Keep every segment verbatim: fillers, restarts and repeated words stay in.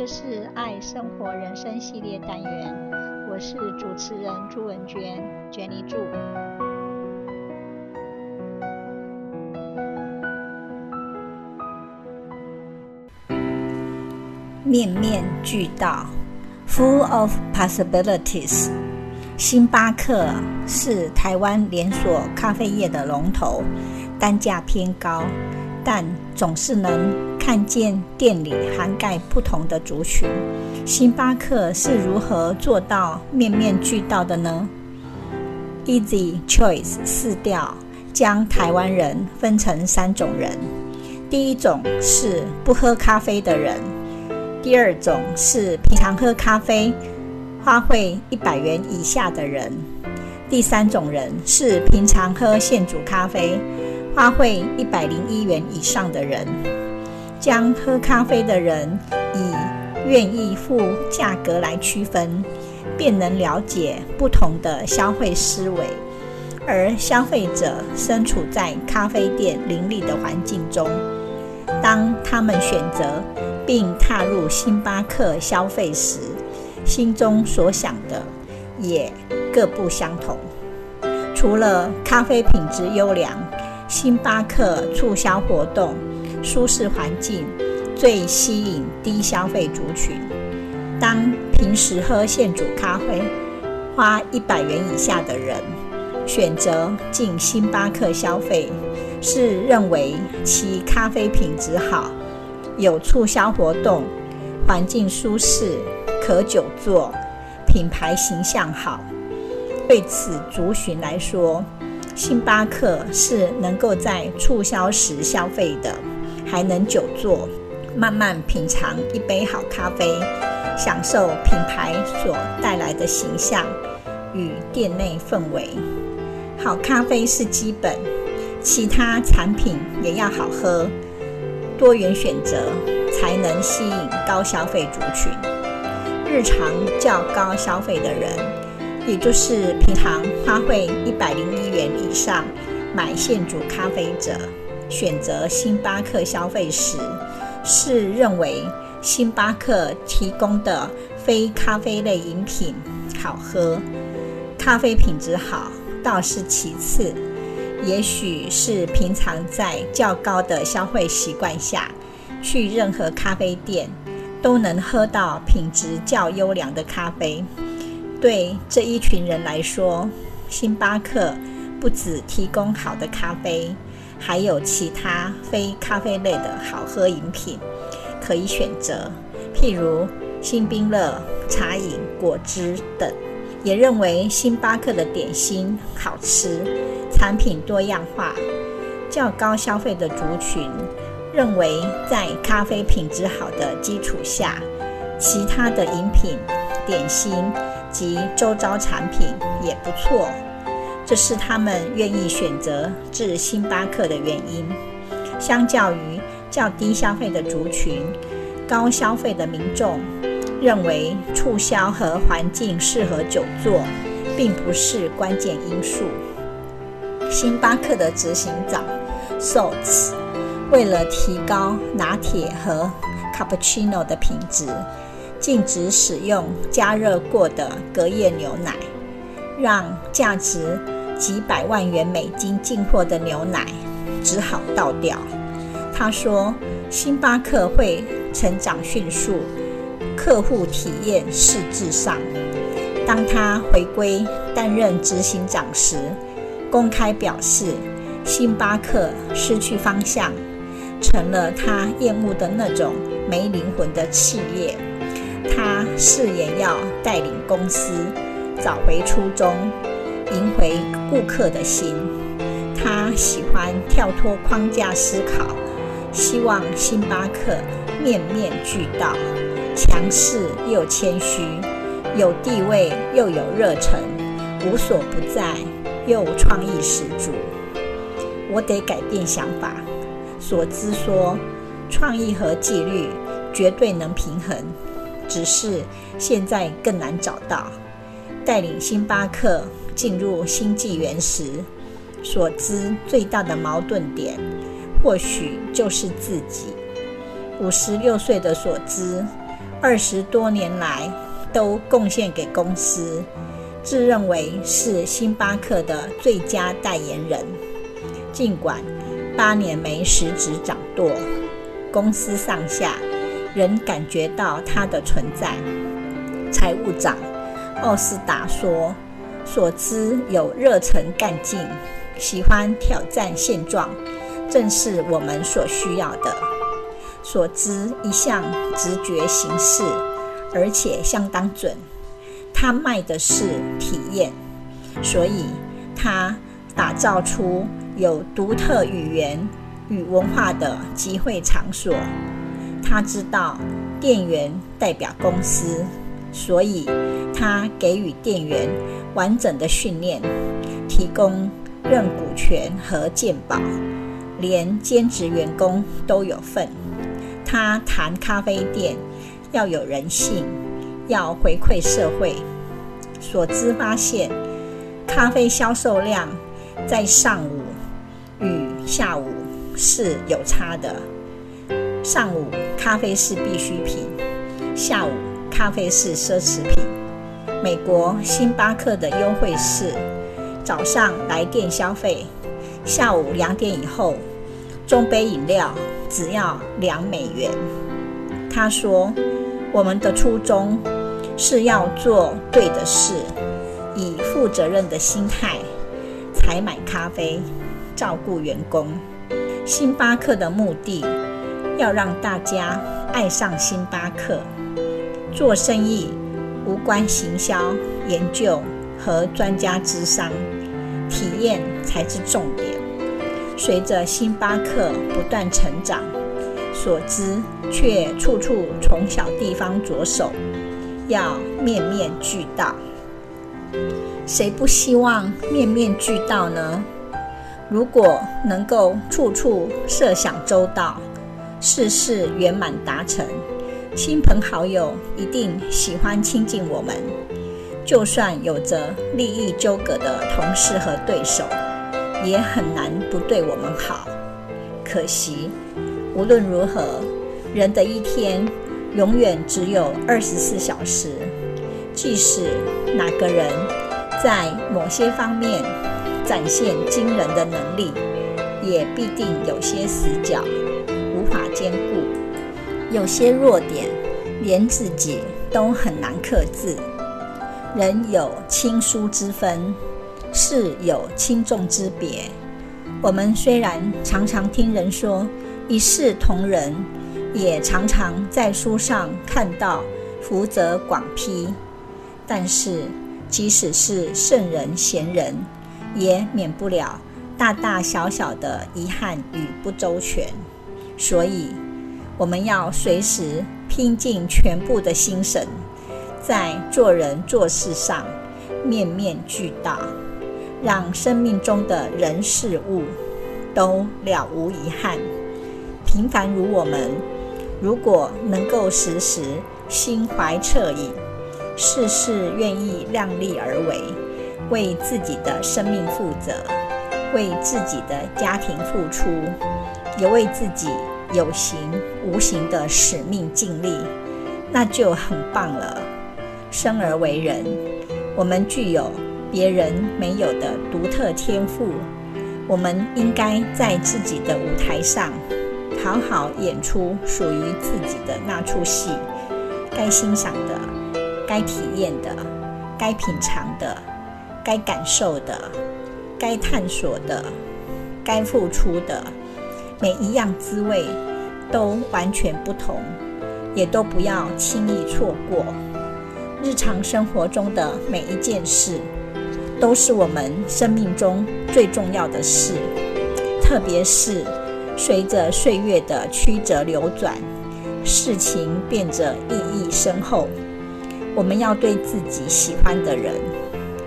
这是爱生活人生系列单元，我是主持人朱文娟 Jenny Chu。 面面俱到 Full of possibilities。 星巴克是台湾连锁咖啡业的龙头，单价偏高，但总是能看见店里涵盖不同的族群。星巴克是如何做到面面俱到的呢？ EZchoice 市调将台湾人分成三种人，第一种是不喝咖啡的人，第二种是平常喝咖啡花费一百元以下的人，第三种人是平常喝现煮咖啡花费一百零一元以上的人。将喝咖啡的人以愿意付价格来区分，便能了解不同的消费思维。而消费者身处在咖啡店林立的环境中，当他们选择并踏入星巴克消费时，心中所想的也各不相同。除了咖啡品质优良，星巴克促销活动、舒适环境最吸引低消费族群。当平时喝现煮咖啡花一百元以下的人选择进星巴克消费，是认为其咖啡品质好，有促销活动，环境舒适，可久坐，品牌形象好。对此族群来说，星巴克是能够在促销时消费的，还能久坐，慢慢品尝一杯好咖啡，享受品牌所带来的形象与店内氛围。好咖啡是基本，其他产品也要好喝，多元选择才能吸引高消费族群。日常较高消费的人，也就是平常花费一百零一元以上买现煮咖啡者，选择星巴克消费时，是认为星巴克提供的非咖啡类饮品好喝，咖啡品质好倒是其次，也许是平常在较高的消费习惯下，去任何咖啡店都能喝到品质较优良的咖啡。对这一群人来说，星巴克不只提供好的咖啡，还有其他非咖啡类的好喝饮品可以选择，譬如星冰乐、茶饮、果汁等。也认为星巴克的点心好吃，产品多样化。较高消费的族群认为，在咖啡品质好的基础下，其他的饮品、点心及周遭产品也不错，这是他们愿意选择至星巴克的原因。相较于较低消费的族群，高消费的民众认为促销和环境适合久坐并不是关键因素。星巴克的执行长 Soltz 为了提高拿铁和 Cappuccino 的品质，禁止使用加热过的隔夜牛奶，让价值几百万元美金进货的牛奶只好倒掉。他说，星巴克会成长迅速，客户体验是至上。当他回归担任执行长时，公开表示星巴克失去方向，成了他厌恶的那种没灵魂的企业。他誓言要带领公司找回初衷，赢回顾客的心。他喜欢跳脱框架思考，希望星巴克面面俱到，强势又谦虚，有地位又有热忱，无所不在又创意十足。我得改变想法，索兹说，创意和纪律绝对能平衡，只是现在更难找到。带领星巴克进入新纪元时，索兹最大的矛盾点或许就是自己。五十六岁的索兹二十多年来都贡献给公司，自认为是星巴克的最佳代言人。尽管八年没实质掌舵，公司上下仍感觉到他的存在。财务长奥斯达说，索兹有热忱干劲，喜欢挑战现状，正是我们所需要的。索兹一向直觉行事，而且相当准。他卖的是体验，所以他打造出有独特语言与文化的集会场所。他知道店员代表公司，所以他给予店员完整的训练，提供认股权和健保，连兼职员工都有份。他谈咖啡店要有人性，要回馈社会。索兹发现，咖啡销售量在上午与下午是有差的。上午咖啡是必需品，下午咖啡是奢侈品。美国星巴克的优惠是早上来电消费，下午两点以后中杯饮料只要两美元。他说，我们的初衷是要做对的事，以负责任的心态采买咖啡，照顾员工。星巴克的目的要让大家爱上星巴克。做生意无关行销研究和专家谘商，体验才是重点。随着星巴克不断成长，索兹却处处从小地方着手，要面面俱到。谁不希望面面俱到呢？如果能够处处设想周到，事事圆满达成，亲朋好友一定喜欢亲近我们。就算有着利益纠葛的同事和对手，也很难不对我们好。可惜无论如何，人的一天永远只有二十四小时，即使哪个人在某些方面展现惊人的能力，也必定有些死角无法兼顾，有些弱点连自己都很难克制。人有亲疏之分，事有轻重之别。我们虽然常常听人说一视同仁，也常常在书上看到福泽广批，但是即使是圣人贤人，也免不了大大小小的遗憾与不周全。所以我们要随时拼尽全部的心神，在做人做事上面面俱到，让生命中的人事物都了无遗憾。平凡如我们，如果能够时时心怀恻隐，事事愿意量力而为，为自己的生命负责，为自己的家庭付出，也为自己有形无形的使命尽力，那就很棒了。生而为人，我们具有别人没有的独特天赋，我们应该在自己的舞台上好好演出属于自己的那出戏，该欣赏的，该体验的，该品尝的，该感受的，该探索的，该付出的，每一样滋味都完全不同，也都不要轻易错过。日常生活中的每一件事都是我们生命中最重要的事，特别是随着岁月的曲折流转，事情变得意义深厚。我们要对自己喜欢的人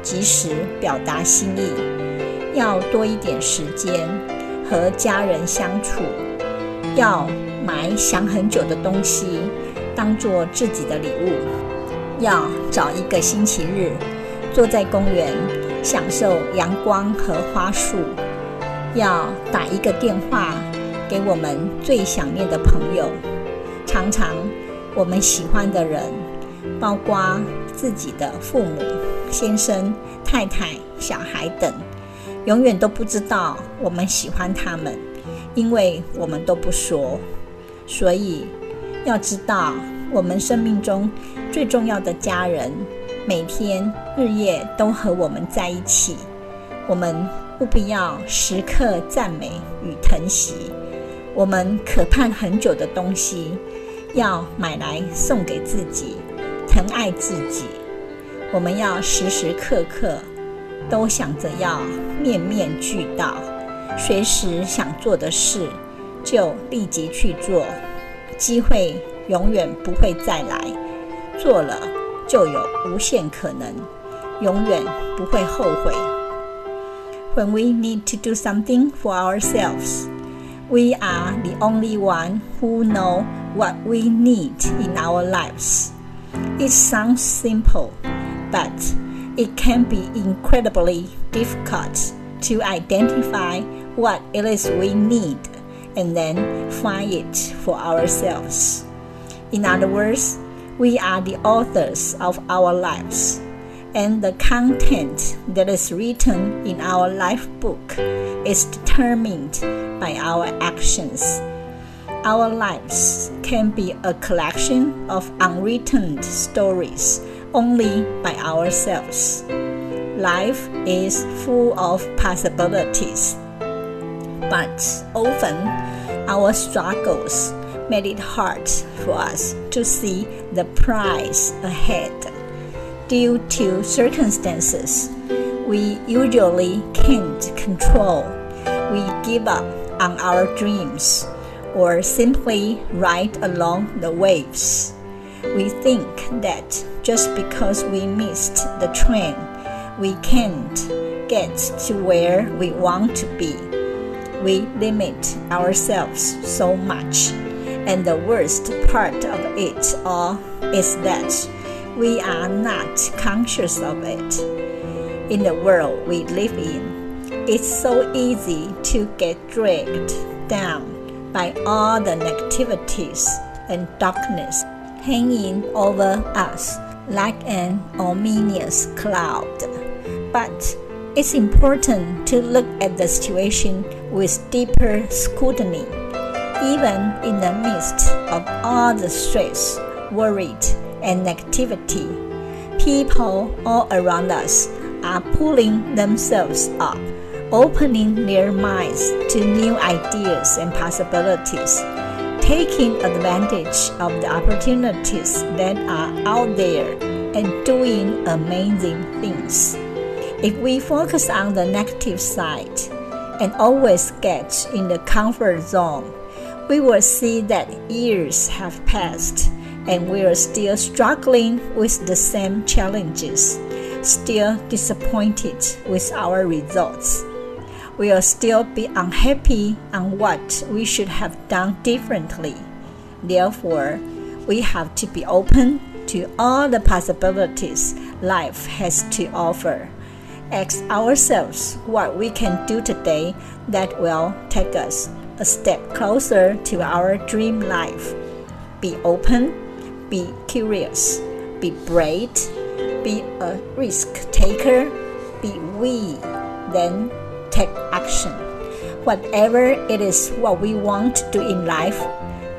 及时表达心意，要多一点时间和家人相处，要买想很久的东西当作自己的礼物，要找一个星期日坐在公园享受阳光和花树，要打一个电话给我们最想念的朋友，常常我们喜欢的人，包括自己的父母、先生、太太、小孩等，永远都不知道我们喜欢他们，因为我们都不说。所以要知道，我们生命中最重要的家人，每天日夜都和我们在一起，我们务必要时刻赞美与疼惜。我们渴盼很久的东西，要买来送给自己，疼爱自己。我们要时时刻刻都想着要面面俱到，随时想做的事就立即去做，机会永远不会再来，做了就有无限可能，永远不会后悔。When we need to do something for ourselves, we are the only one who know what we need in our lives. It sounds simple, but it can be incredibly difficult to identify what it is we need and then find it for ourselves. In other words, we are the authors of our lives, and the content that is written in our life book is determined by our actions. Our lives can be a collection of unwritten stories only by ourselves. Life is full of possibilities, but often our struggles made it hard for us to see the prize ahead. Due to circumstances we usually can't control, we give up on our dreams or simply ride along the waves. We think that just because we missed the train, we can't get to where we want to be. We limit ourselves so much, and the worst part of it all is that we are not conscious of it. In the world we live in, it's so easy to get dragged down by all the negativities and darkness hanging over us like an ominous cloud. But it's important to look at the situation with deeper scrutiny. Even in the midst of all the stress, worry, and negativity, people all around us are pulling themselves up, opening their minds to new ideas and possibilities, taking advantage of the opportunities that are out there and doing amazing things. If we focus on the negative side and always get in the comfort zone, we will see that years have passed and we are still struggling with the same challenges, still disappointed with our results. We'll still be unhappy on what we should have done differently. Therefore, we have to be open to all the possibilities life has to offer. Ask ourselves what we can do today that will take us a step closer to our dream life. Be open, be curious, be brave, be a risk taker, be we, then take action. Whatever it is what we want to do in life,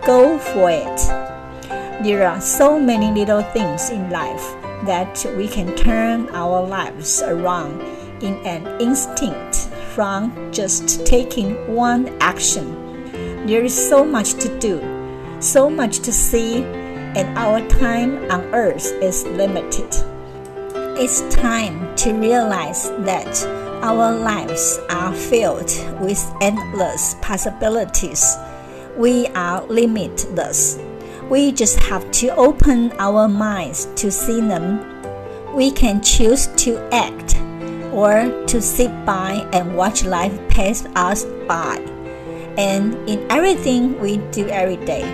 go for it. There are so many little things in life that we can turn our lives around in an instant from just taking one action. There is so much to do, so much to see, and our time on earth is limited. It's time to realize that our lives are filled with endless possibilities. We are limitless. We just have to open our minds to see them. We can choose to act or to sit by and watch life pass us by. And in everything we do every day,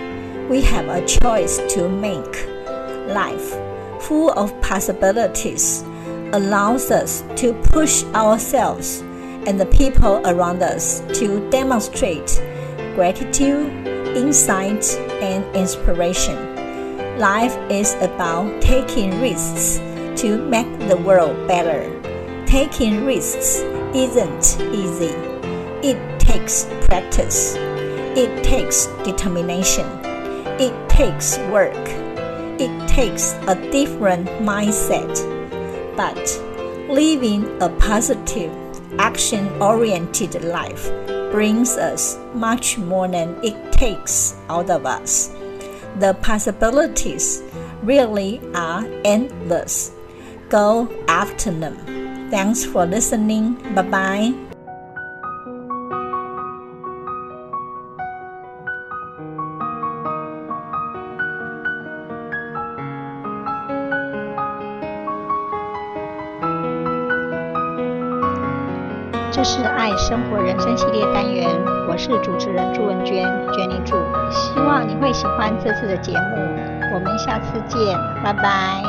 we have a choice to make. Life, full of possibilities, allows us to push ourselves and the people around us to demonstrate gratitude, insight, and inspiration. Life is about taking risks to make the world better. Taking risks isn't easy. It takes practice. It takes determination. It takes work. It takes a different mindset. But living a positive, action-oriented life brings us much more than it takes out of us. The possibilities really are endless. Go after them. Thanks for listening. Bye-bye.这是爱生活人生系列单元，我是主持人朱文娟 Jenny Chu， 希望你会喜欢这次的节目，我们下次见，拜拜。